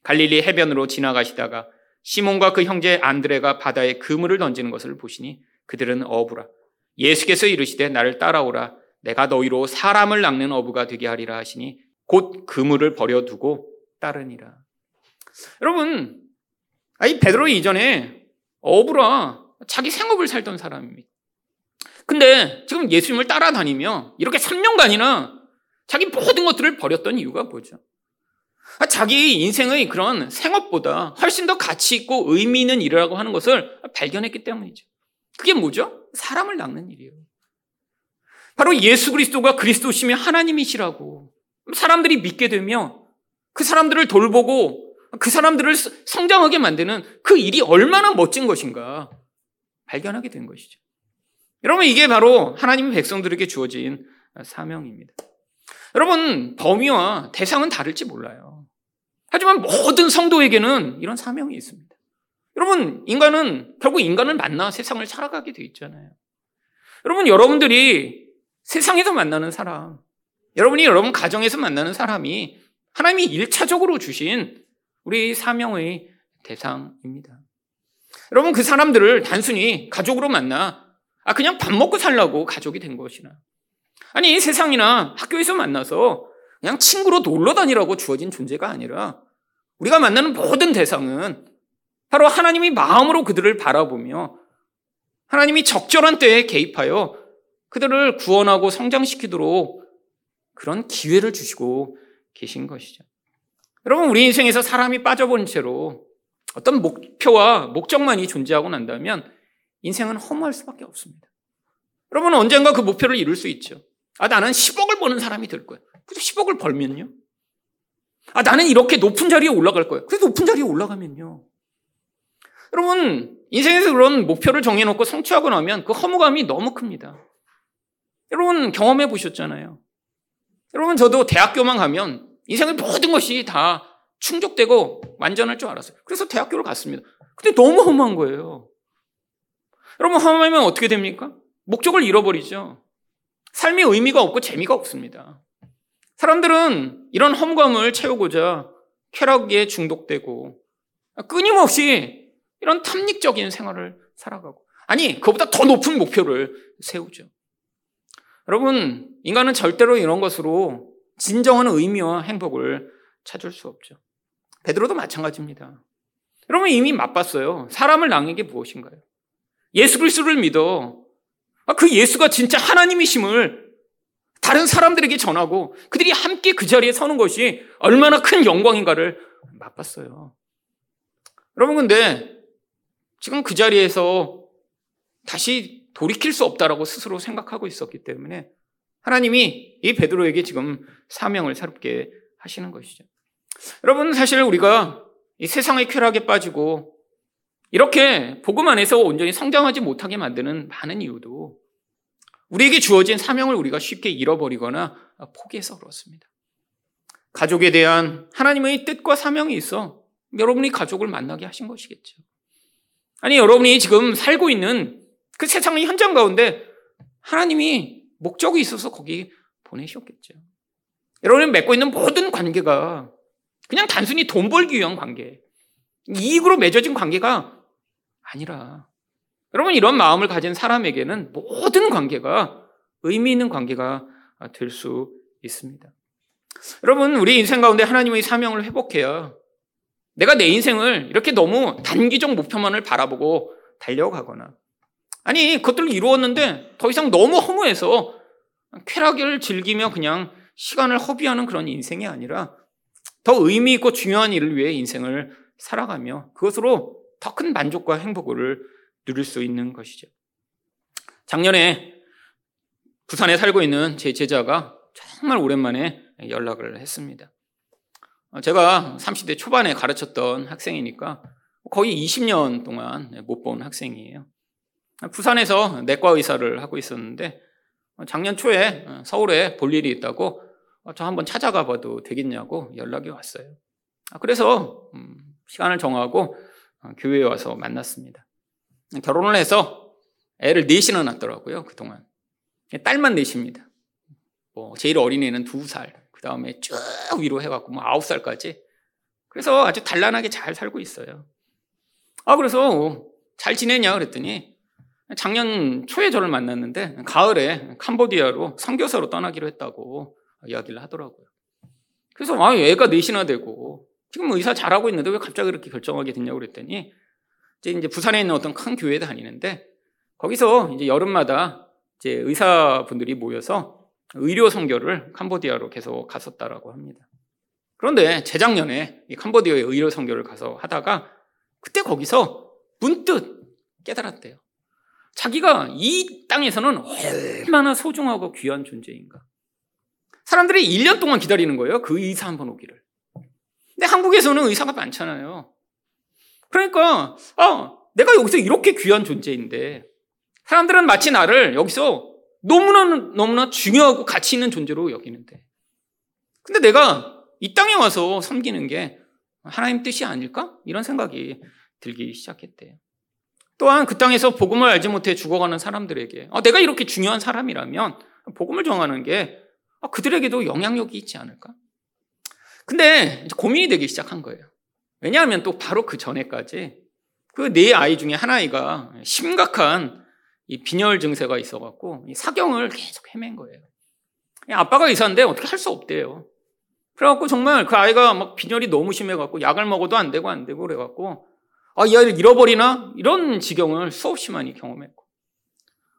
갈릴리 해변으로 지나가시다가 시몬과 그 형제 안드레가 바다에 그물을 던지는 것을 보시니 그들은 어부라. 예수께서 이르시되 나를 따라오라. 내가 너희로 사람을 낚는 어부가 되게 하리라 하시니 곧 그물을 버려두고 따르니라. 여러분, 이 베드로 이전에 어부라 자기 생업을 살던 사람입니다. 근데 지금 예수님을 따라다니며 이렇게 삼 년간이나 자기 모든 것들을 버렸던 이유가 뭐죠? 자기 인생의 그런 생업보다 훨씬 더 가치 있고 의미 있는 일이라고 하는 것을 발견했기 때문이죠. 그게 뭐죠? 사람을 낚는 일이에요. 바로 예수 그리스도가 그리스도시며 하나님이시라고 사람들이 믿게 되며 그 사람들을 돌보고 그 사람들을 성장하게 만드는 그 일이 얼마나 멋진 것인가 발견하게 된 것이죠. 여러분, 이게 바로 하나님의 백성들에게 주어진 사명입니다. 여러분, 범위와 대상은 다를지 몰라요. 하지만 모든 성도에게는 이런 사명이 있습니다. 여러분, 인간은 결국 인간을 만나 세상을 살아가게 돼 있잖아요. 여러분, 여러분들이 세상에서 만나는 사람, 여러분이 여러분 가정에서 만나는 사람이 하나님이 일차적으로 주신 우리 사명의 대상입니다. 여러분, 그 사람들을 단순히 가족으로 만나 아 그냥 밥 먹고 살라고 가족이 된 것이나, 아니 세상이나 학교에서 만나서 그냥 친구로 놀러 다니라고 주어진 존재가 아니라 우리가 만나는 모든 대상은 바로 하나님이 마음으로 그들을 바라보며 하나님이 적절한 때에 개입하여 그들을 구원하고 성장시키도록 그런 기회를 주시고 계신 것이죠. 여러분, 우리 인생에서 사람이 빠져본 채로 어떤 목표와 목적만이 존재하고 난다면 인생은 허무할 수밖에 없습니다. 여러분, 언젠가 그 목표를 이룰 수 있죠. 아, 나는 십억을 버는 사람이 될 거야. 그래서 십억을 벌면요. 아, 나는 이렇게 높은 자리에 올라갈 거야. 그래서 높은 자리에 올라가면요. 여러분, 인생에서 그런 목표를 정해놓고 성취하고 나면 그 허무감이 너무 큽니다. 여러분, 경험해 보셨잖아요. 여러분, 저도 대학교만 가면 인생의 모든 것이 다 충족되고 완전할 줄 알았어요. 그래서 대학교를 갔습니다. 근데 너무 허무한 거예요. 여러분, 허무하면 어떻게 됩니까? 목적을 잃어버리죠. 삶이 의미가 없고 재미가 없습니다. 사람들은 이런 허무감을 채우고자 쾌락에 중독되고 끊임없이 이런 탐닉적인 생활을 살아가고, 아니 그보다 더 높은 목표를 세우죠. 여러분, 인간은 절대로 이런 것으로 진정한 의미와 행복을 찾을 수 없죠. 베드로도 마찬가지입니다. 여러분, 이미 맛봤어요. 사람을 낚는 게 무엇인가요? 예수 그리스도를 믿어 그 예수가 진짜 하나님이심을 다른 사람들에게 전하고 그들이 함께 그 자리에 서는 것이 얼마나 큰 영광인가를 맛봤어요. 여러분, 근데 지금 그 자리에서 다시 돌이킬 수 없다라고 스스로 생각하고 있었기 때문에 하나님이 이 베드로에게 지금 사명을 새롭게 하시는 것이죠. 여러분, 사실 우리가 이 세상의 쾌락에 빠지고 이렇게 복음 안에서 온전히 성장하지 못하게 만드는 많은 이유도 우리에게 주어진 사명을 우리가 쉽게 잃어버리거나 포기해서 그렇습니다. 가족에 대한 하나님의 뜻과 사명이 있어 여러분이 가족을 만나게 하신 것이겠죠. 아니 여러분이 지금 살고 있는 그 세상의 현장 가운데 하나님이 목적이 있어서 거기 보내셨겠죠. 여러분이 맺고 있는 모든 관계가 그냥 단순히 돈 벌기 위한 관계, 이익으로 맺어진 관계가 아니라, 여러분, 이런 마음을 가진 사람에게는 모든 관계가 의미 있는 관계가 될 수 있습니다. 여러분, 우리 인생 가운데 하나님의 사명을 회복해야 내가 내 인생을 이렇게 너무 단기적 목표만을 바라보고 달려가거나, 아니 그것들을 이루었는데 더 이상 너무 허무해서 쾌락을 즐기며 그냥 시간을 허비하는 그런 인생이 아니라 더 의미 있고 중요한 일을 위해 인생을 살아가며 그것으로 더 큰 만족과 행복을 누릴 수 있는 것이죠. 작년에 부산에 살고 있는 제 제자가 정말 오랜만에 연락을 했습니다. 제가 삼십 대 초반에 가르쳤던 학생이니까 거의 이십 년 동안 못 본 학생이에요. 부산에서 내과 의사를 하고 있었는데 작년 초에 서울에 볼 일이 있다고 저 한번 찾아가 봐도 되겠냐고 연락이 왔어요. 그래서 시간을 정하고 교회에 와서 만났습니다. 결혼을 해서 애를 넷이나 낳았더라고요. 그동안 딸만 넷입니다. 뭐 제일 어린 애는 두 살, 그 다음에 쭉 위로 해갖고 뭐 아홉 살까지. 그래서 아주 단란하게 잘 살고 있어요. 아, 그래서 잘 지내냐 그랬더니 작년 초에 저를 만났는데 가을에 캄보디아로 선교사로 떠나기로 했다고 이야기를 하더라고요. 그래서 아, 애가 넷이나 되고 지금 의사 잘하고 있는데 왜 갑자기 이렇게 결정하게 됐냐고 그랬더니 이제 부산에 있는 어떤 큰 교회에 다니는데 거기서 이제 여름마다 이제 의사분들이 모여서 의료 선교를 캄보디아로 계속 갔었다라고 합니다. 그런데 재작년에 이 캄보디아의 의료 선교를 가서 하다가 그때 거기서 문득 깨달았대요. 자기가 이 땅에서는 얼마나 소중하고 귀한 존재인가. 사람들이 일 년 동안 기다리는 거예요. 그 의사 한번 오기를. 근데 한국에서는 의사가 많잖아요. 그러니까 아, 내가 여기서 이렇게 귀한 존재인데 사람들은 마치 나를 여기서 너무나 너무나 중요하고 가치 있는 존재로 여기는데 근데 내가 이 땅에 와서 섬기는 게 하나님 뜻이 아닐까? 이런 생각이 들기 시작했대요. 또한 그 땅에서 복음을 알지 못해 죽어가는 사람들에게 아, 내가 이렇게 중요한 사람이라면 복음을 전하는 게 아, 그들에게도 영향력이 있지 않을까? 근데 이제 고민이 되기 시작한 거예요. 왜냐하면 또 바로 그 전에까지 그 네 아이 중에 한 아이가 심각한 이 빈혈 증세가 있어갖고 사경을 계속 헤맨 거예요. 아빠가 의사인데 어떻게 할 수 없대요. 그래갖고 정말 그 아이가 막 빈혈이 너무 심해갖고 약을 먹어도 안 되고 안 되고 그래갖고 아, 이 아이를 잃어버리나 이런 지경을 수없이 많이 경험했고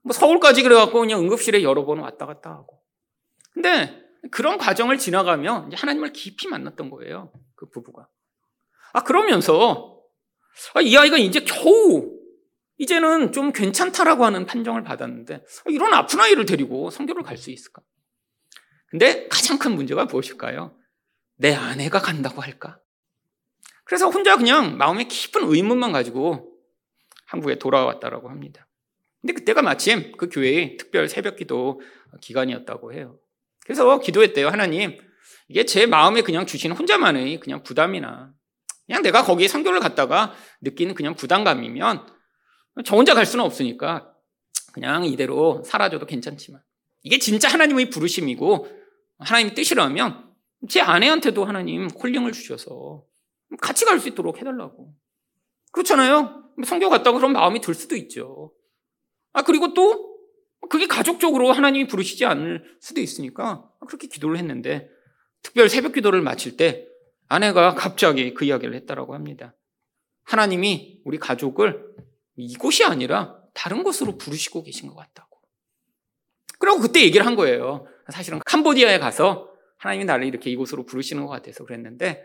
뭐 서울까지 그래갖고 그냥 응급실에 여러 번 왔다 갔다 하고. 근데 그런 과정을 지나가며 이제 하나님을 깊이 만났던 거예요. 그 부부가. 아 그러면서 아, 이 아이가 이제 겨우 이제는 좀 괜찮다라고 하는 판정을 받았는데 이런 아픈 아이를 데리고 선교를 갈 수 있을까? 근데 가장 큰 문제가 무엇일까요? 내 아내가 간다고 할까? 그래서 혼자 그냥 마음에 깊은 의문만 가지고 한국에 돌아왔다라고 합니다. 근데 그때가 마침 그 교회의 특별 새벽기도 기간이었다고 해요. 그래서 기도했대요. 하나님, 이게 제 마음에 그냥 주신 혼자만의 그냥 부담이나 그냥 내가 거기에 선교를 갔다가 느끼는 그냥 부담감이면 저 혼자 갈 수는 없으니까 그냥 이대로 살아줘도 괜찮지만 이게 진짜 하나님의 부르심이고 하나님의 뜻이라면 제 아내한테도 하나님 콜링을 주셔서 같이 갈 수 있도록 해달라고. 그렇잖아요. 선교 갔다고 그런 마음이 들 수도 있죠. 아 그리고 또 그게 가족적으로 하나님이 부르시지 않을 수도 있으니까 그렇게 기도를 했는데 특별 새벽 기도를 마칠 때 아내가 갑자기 그 이야기를 했다라고 합니다. 하나님이 우리 가족을 이곳이 아니라 다른 곳으로 부르시고 계신 것 같다고. 그리고 그때 얘기를 한 거예요. 사실은 캄보디아에 가서 하나님이 나를 이렇게 이곳으로 부르시는 것 같아서 그랬는데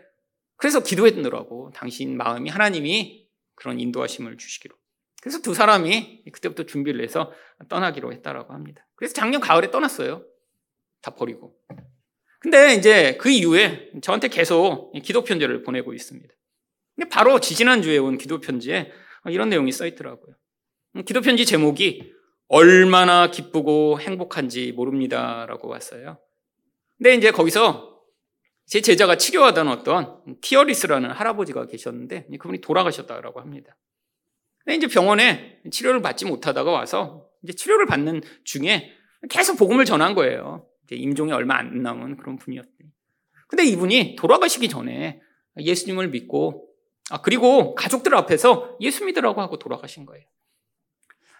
그래서 기도했느라고 당신 마음이 하나님이 그런 인도하심을 주시기로. 그래서 두 사람이 그때부터 준비를 해서 떠나기로 했다라고 합니다. 그래서 작년 가을에 떠났어요. 다 버리고. 근데 이제 그 이후에 저한테 계속 기도 편지를 보내고 있습니다. 근데 바로 지지난주에 온 기도 편지에 이런 내용이 써있더라고요. 기도편지 제목이 얼마나 기쁘고 행복한지 모릅니다 라고 왔어요. 근데 이제 거기서 제 제자가 치료하던 어떤 티어리스라는 할아버지가 계셨는데 그분이 돌아가셨다라고 합니다. 근데 이제 병원에 치료를 받지 못하다가 와서 이제 치료를 받는 중에 계속 복음을 전한 거예요. 이제 임종이 얼마 안 남은 그런 분이었대요. 근데 이분이 돌아가시기 전에 예수님을 믿고 아, 그리고 가족들 앞에서 예수 믿으라고 하고 돌아가신 거예요.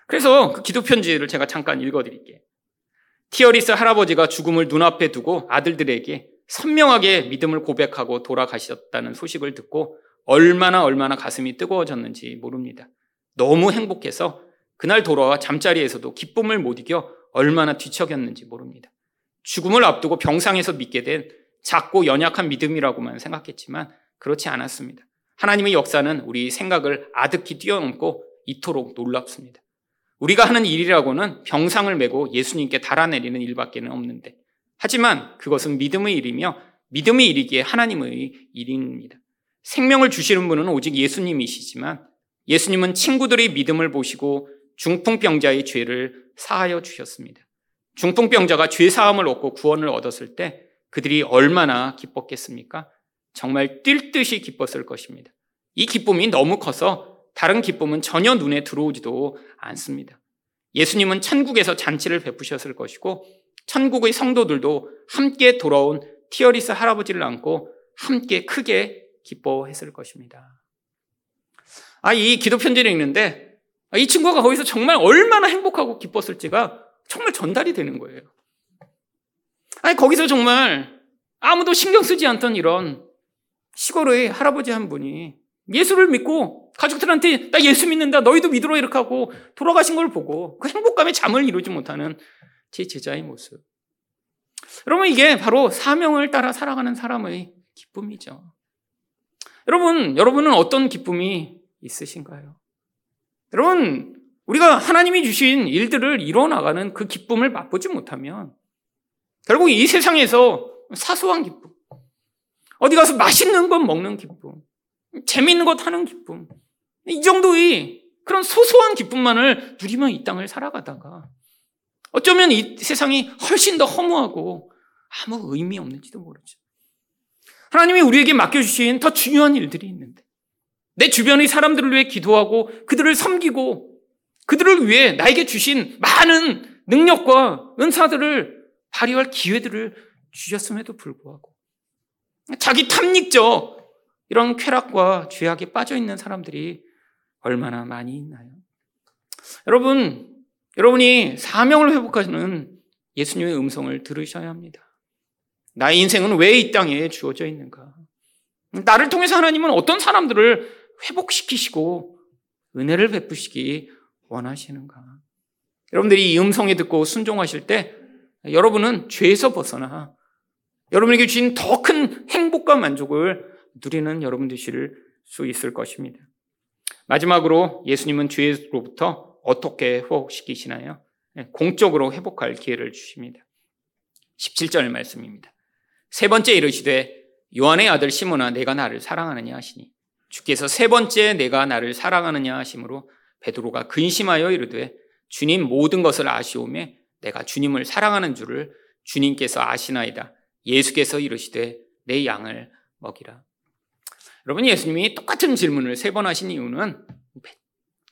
그래서 그 기도 편지를 제가 잠깐 읽어드릴게요. 티어리스 할아버지가 죽음을 눈앞에 두고 아들들에게 선명하게 믿음을 고백하고 돌아가셨다는 소식을 듣고 얼마나 얼마나 가슴이 뜨거워졌는지 모릅니다. 너무 행복해서 그날 돌아와 잠자리에서도 기쁨을 못 이겨 얼마나 뒤척였는지 모릅니다. 죽음을 앞두고 병상에서 믿게 된 작고 연약한 믿음이라고만 생각했지만 그렇지 않았습니다. 하나님의 역사는 우리 생각을 아득히 뛰어넘고 이토록 놀랍습니다. 우리가 하는 일이라고는 병상을 메고 예수님께 달아내리는 일밖에 없는데, 하지만 그것은 믿음의 일이며 믿음의 일이기에 하나님의 일입니다. 생명을 주시는 분은 오직 예수님이시지만 예수님은 친구들의 믿음을 보시고 중풍병자의 죄를 사하여 주셨습니다. 중풍병자가 죄사함을 얻고 구원을 얻었을 때 그들이 얼마나 기뻤겠습니까? 정말 뛸 듯이 기뻤을 것입니다. 이 기쁨이 너무 커서 다른 기쁨은 전혀 눈에 들어오지도 않습니다. 예수님은 천국에서 잔치를 베푸셨을 것이고 천국의 성도들도 함께 돌아온 티어리스 할아버지를 안고 함께 크게 기뻐했을 것입니다. 아, 이 기도 편지를 읽는데 이 친구가 거기서 정말 얼마나 행복하고 기뻤을지가 정말 전달이 되는 거예요. 아니, 거기서 정말 아무도 신경 쓰지 않던 이런 시골의 할아버지 한 분이 예수를 믿고 가족들한테 나 예수 믿는다, 너희도 믿으러, 이렇게 하고 돌아가신 걸 보고 그 행복감에 잠을 이루지 못하는 제 제자의 모습. 여러분, 이게 바로 사명을 따라 살아가는 사람의 기쁨이죠. 여러분, 여러분은 어떤 기쁨이 있으신가요? 여러분, 우리가 하나님이 주신 일들을 이뤄나가는 그 기쁨을 맛보지 못하면 결국 이 세상에서 사소한 기쁨, 어디 가서 맛있는 것 먹는 기쁨, 재미있는 것 하는 기쁨, 이 정도의 그런 소소한 기쁨만을 누리며 이 땅을 살아가다가 어쩌면 이 세상이 훨씬 더 허무하고 아무 의미 없는지도 모르죠. 하나님이 우리에게 맡겨주신 더 중요한 일들이 있는데 내 주변의 사람들을 위해 기도하고 그들을 섬기고 그들을 위해 나에게 주신 많은 능력과 은사들을 발휘할 기회들을 주셨음에도 불구하고 자기 탐닉적 이런 쾌락과 죄악에 빠져있는 사람들이 얼마나 많이 있나요? 여러분, 여러분이 사명을 회복하시는 예수님의 음성을 들으셔야 합니다. 나의 인생은 왜 이 땅에 주어져 있는가? 나를 통해서 하나님은 어떤 사람들을 회복시키시고 은혜를 베푸시기 원하시는가? 여러분들이 이 음성에 듣고 순종하실 때 여러분은 죄에서 벗어나 여러분에게 주신 더 큰 행복과 만족을 누리는 여러분 되실 수 있을 것입니다. 마지막으로 예수님은 죄로부터 어떻게 회복시키시나요? 공적으로 회복할 기회를 주십니다. 십칠 절 말씀입니다. 세 번째 이르시되 요한의 아들 시몬아, 내가 나를 사랑하느냐 하시니 주께서 세 번째 내가 나를 사랑하느냐 하심으로 베드로가 근심하여 이르되 주님 모든 것을 아시오매 내가 주님을 사랑하는 줄을 주님께서 아시나이다. 예수께서 이르시되 내 양을 먹이라. 여러분, 예수님이 똑같은 질문을 세 번 하신 이유는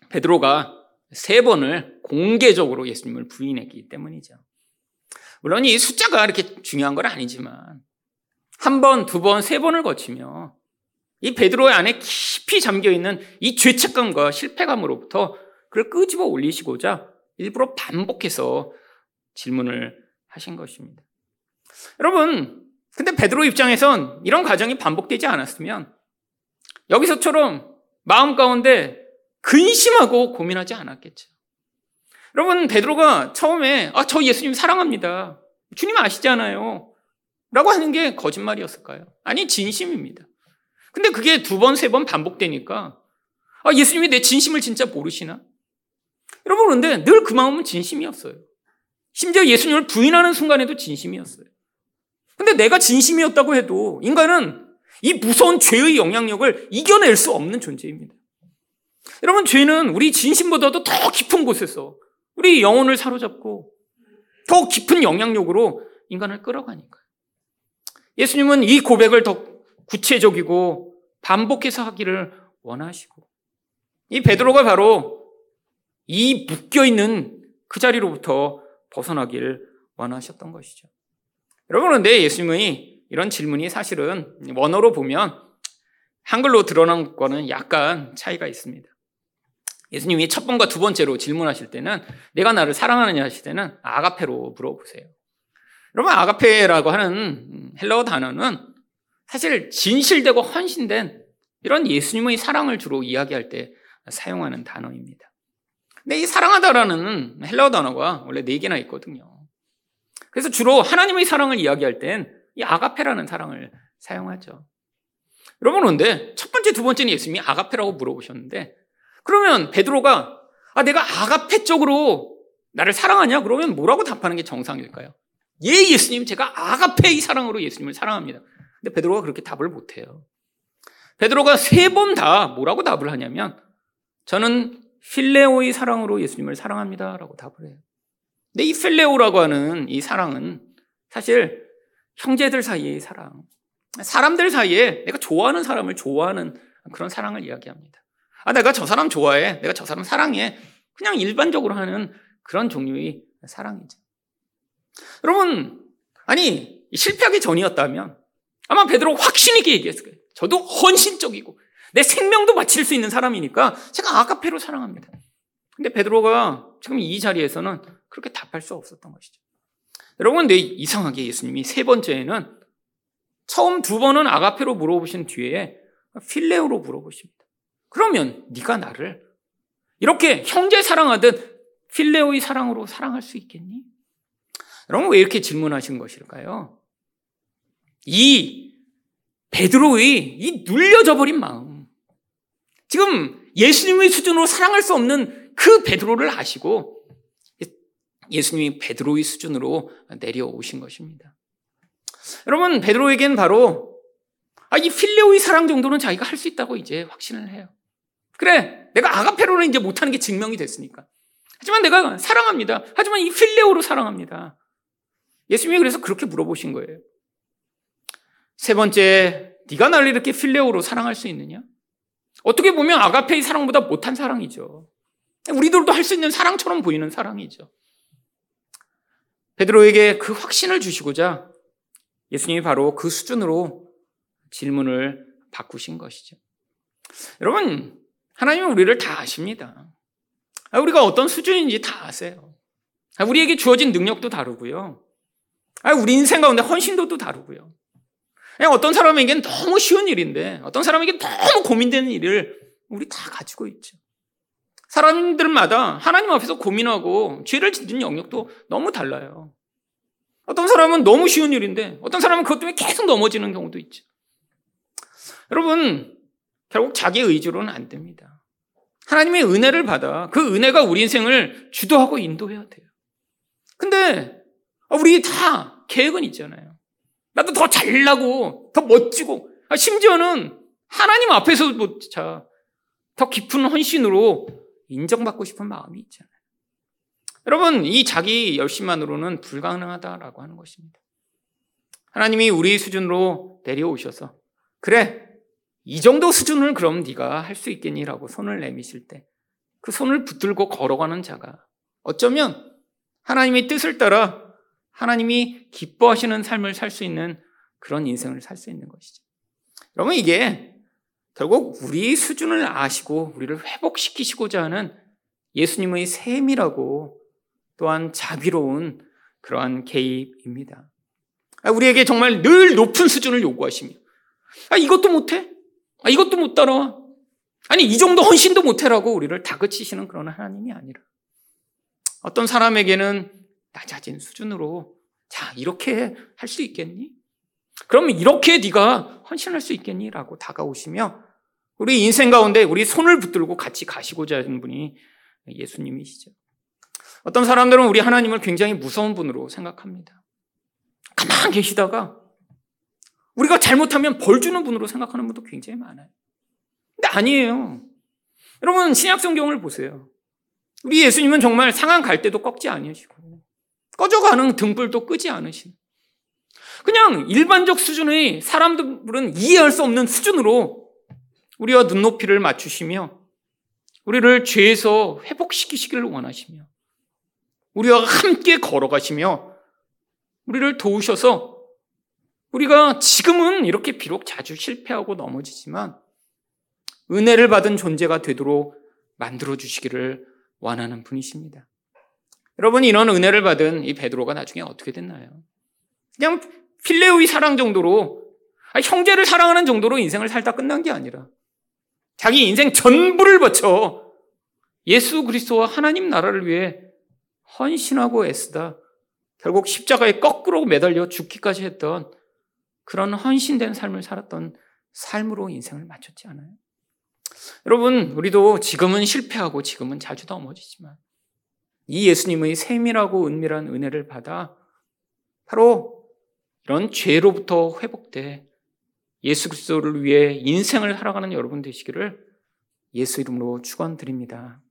베드로가 세 번을 공개적으로 예수님을 부인했기 때문이죠. 물론 이 숫자가 이렇게 중요한 건 아니지만 한 번, 두 번, 세 번을 거치며 이 베드로의 안에 깊이 잠겨있는 이 죄책감과 실패감으로부터 그걸 끄집어 올리시고자 일부러 반복해서 질문을 하신 것입니다. 여러분, 근데 베드로 입장에선 이런 과정이 반복되지 않았으면 여기서처럼 마음 가운데 근심하고 고민하지 않았겠죠. 여러분, 베드로가 처음에 아, 저 예수님 사랑합니다, 주님 아시잖아요 라고 하는 게 거짓말이었을까요? 아니, 진심입니다. 근데 그게 두 번, 세 번 반복되니까 아, 예수님이 내 진심을 진짜 모르시나? 여러분, 그런데 늘 그 마음은 진심이었어요. 심지어 예수님을 부인하는 순간에도 진심이었어요. 근데 내가 진심이었다고 해도 인간은 이 무서운 죄의 영향력을 이겨낼 수 없는 존재입니다. 여러분, 죄는 우리 진심보다도 더 깊은 곳에서 우리 영혼을 사로잡고 더 깊은 영향력으로 인간을 끌어가니까요. 예수님은 이 고백을 더 구체적이고 반복해서 하기를 원하시고 이 베드로가 바로 이 묶여있는 그 자리로부터 벗어나길 원하셨던 것이죠. 여러분, 그런데 예수님의 이런 질문이 사실은 원어로 보면 한글로 드러난 것과는 약간 차이가 있습니다. 예수님이 첫 번과 두 번째로 질문하실 때는 내가 나를 사랑하느냐 하실 때는 아가페로 물어보세요. 여러분, 아가페라고 하는 헬라어 단어는 사실 진실되고 헌신된 이런 예수님의 사랑을 주로 이야기할 때 사용하는 단어입니다. 근데 이 사랑하다라는 헬라어 단어가 원래 네 개나 있거든요. 그래서 주로 하나님의 사랑을 이야기할 땐 이 아가페라는 사랑을 사용하죠. 여러분, 그런데 첫 번째, 두 번째는 예수님이 아가페라고 물어보셨는데, 그러면 베드로가 아 내가 아가페적으로 나를 사랑하냐? 그러면 뭐라고 답하는 게 정상일까요? 예, 예수님, 제가 아가페의 사랑으로 예수님을 사랑합니다. 근데 베드로가 그렇게 답을 못해요. 베드로가 세 번 다 뭐라고 답을 하냐면, 저는 필레오의 사랑으로 예수님을 사랑합니다 라고 답을 해요. 근데 이 필레오라고 하는 이 사랑은 사실 형제들 사이의 사랑, 사람들 사이에 내가 좋아하는 사람을 좋아하는 그런 사랑을 이야기합니다. 아, 내가 저 사람 좋아해, 내가 저 사람 사랑해, 그냥 일반적으로 하는 그런 종류의 사랑이죠. 여러분, 아니 실패하기 전이었다면 아마 베드로 확신 있게 얘기했을 거예요. 저도 헌신적이고 내 생명도 바칠 수 있는 사람이니까 제가 아가페로 사랑합니다. 근데 베드로가 지금 이 자리에서는 그렇게 답할 수 없었던 것이죠. 여러분, 근데 이상하게 예수님이 세 번째에는 처음 두 번은 아가페로 물어보신 뒤에 필레오로 물어보십니다. 그러면 네가 나를 이렇게 형제 사랑하듯 필레오의 사랑으로 사랑할 수 있겠니? 여러분, 왜 이렇게 질문하신 것일까요? 이 베드로의 이 눌려져 버린 마음, 지금 예수님의 수준으로 사랑할 수 없는 그 베드로를 아시고 예수님이 베드로의 수준으로 내려오신 것입니다. 여러분, 베드로에겐 바로 아, 이 필레오의 사랑 정도는 자기가 할 수 있다고 이제 확신을 해요. 그래, 내가 아가페로는 이제 못하는 게 증명이 됐으니까. 하지만 내가 사랑합니다. 하지만 이 필레오로 사랑합니다. 예수님이 그래서 그렇게 물어보신 거예요. 세 번째, 네가 나를 이렇게 필레오로 사랑할 수 있느냐? 어떻게 보면 아가페의 사랑보다 못한 사랑이죠. 우리들도 할 수 있는 사랑처럼 보이는 사랑이죠. 베드로에게 그 확신을 주시고자 예수님이 바로 그 수준으로 질문을 바꾸신 것이죠. 여러분, 하나님은 우리를 다 아십니다. 우리가 어떤 수준인지 다 아세요. 우리에게 주어진 능력도 다르고요, 우리 인생 가운데 헌신도도 다르고요, 어떤 사람에게는 너무 쉬운 일인데 어떤 사람에게는 너무 고민되는 일을 우리 다 가지고 있죠. 사람들마다 하나님 앞에서 고민하고 죄를 짓는 영역도 너무 달라요. 어떤 사람은 너무 쉬운 일인데 어떤 사람은 그것 때문에 계속 넘어지는 경우도 있죠. 여러분, 결국 자기 의지로는 안 됩니다. 하나님의 은혜를 받아 그 은혜가 우리 인생을 주도하고 인도해야 돼요. 근데 우리 다 계획은 있잖아요. 나도 더 잘나고 더 멋지고, 심지어는 하나님 앞에서조차 더 깊은 헌신으로 인정받고 싶은 마음이 있잖아요. 여러분, 이 자기 열심만으로는 불가능하다라고 하는 것입니다. 하나님이 우리 수준으로 내려오셔서 그래, 이 정도 수준을 그럼 네가 할 수 있겠니라고 손을 내미실 때 그 손을 붙들고 걸어가는 자가 어쩌면 하나님의 뜻을 따라 하나님이 기뻐하시는 삶을 살 수 있는 그런 인생을 살 수 있는 것이죠. 여러분, 이게 결국 우리 수준을 아시고 우리를 회복시키시고자 하는 예수님의 세밀하고 또한 자비로운 그러한 개입입니다. 우리에게 정말 늘 높은 수준을 요구하시며, 아, 이것도 못해? 아, 이것도 못 따라와? 아니, 이 정도 헌신도 못해라고 우리를 다그치시는 그런 하나님이 아니라 어떤 사람에게는 낮아진 수준으로 자, 이렇게 할 수 있겠니? 그러면 이렇게 네가 헌신할 수 있겠니? 라고 다가오시며 우리 인생 가운데 우리 손을 붙들고 같이 가시고자 하는 분이 예수님이시죠. 어떤 사람들은 우리 하나님을 굉장히 무서운 분으로 생각합니다. 가만 계시다가 우리가 잘못하면 벌 주는 분으로 생각하는 분도 굉장히 많아요. 근데 아니에요. 여러분, 신약 성경을 보세요. 우리 예수님은 정말 상한 갈대도 꺾지 않으시고 꺼져가는 등불도 끄지 않으시는, 그냥 일반적 수준의 사람들은 이해할 수 없는 수준으로 우리와 눈높이를 맞추시며 우리를 죄에서 회복시키시기를 원하시며 우리와 함께 걸어가시며 우리를 도우셔서 우리가 지금은 이렇게 비록 자주 실패하고 넘어지지만 은혜를 받은 존재가 되도록 만들어주시기를 원하는 분이십니다. 여러분, 이런 은혜를 받은 이 베드로가 나중에 어떻게 됐나요? 그냥 필레오의 사랑 정도로, 아니, 형제를 사랑하는 정도로 인생을 살다 끝난 게 아니라 자기 인생 전부를 바쳐 예수 그리스도와 하나님 나라를 위해 헌신하고 애쓰다 결국 십자가에 거꾸로 매달려 죽기까지 했던 그런 헌신된 삶을 살았던 삶으로 인생을 마쳤지 않아요? 여러분, 우리도 지금은 실패하고 지금은 자주 넘어지지만 이 예수님의 세밀하고 은밀한 은혜를 받아 바로 이런 죄로부터 회복돼 예수 그리스도를 위해 인생을 살아가는 여러분 되시기를 예수 이름으로 축원드립니다.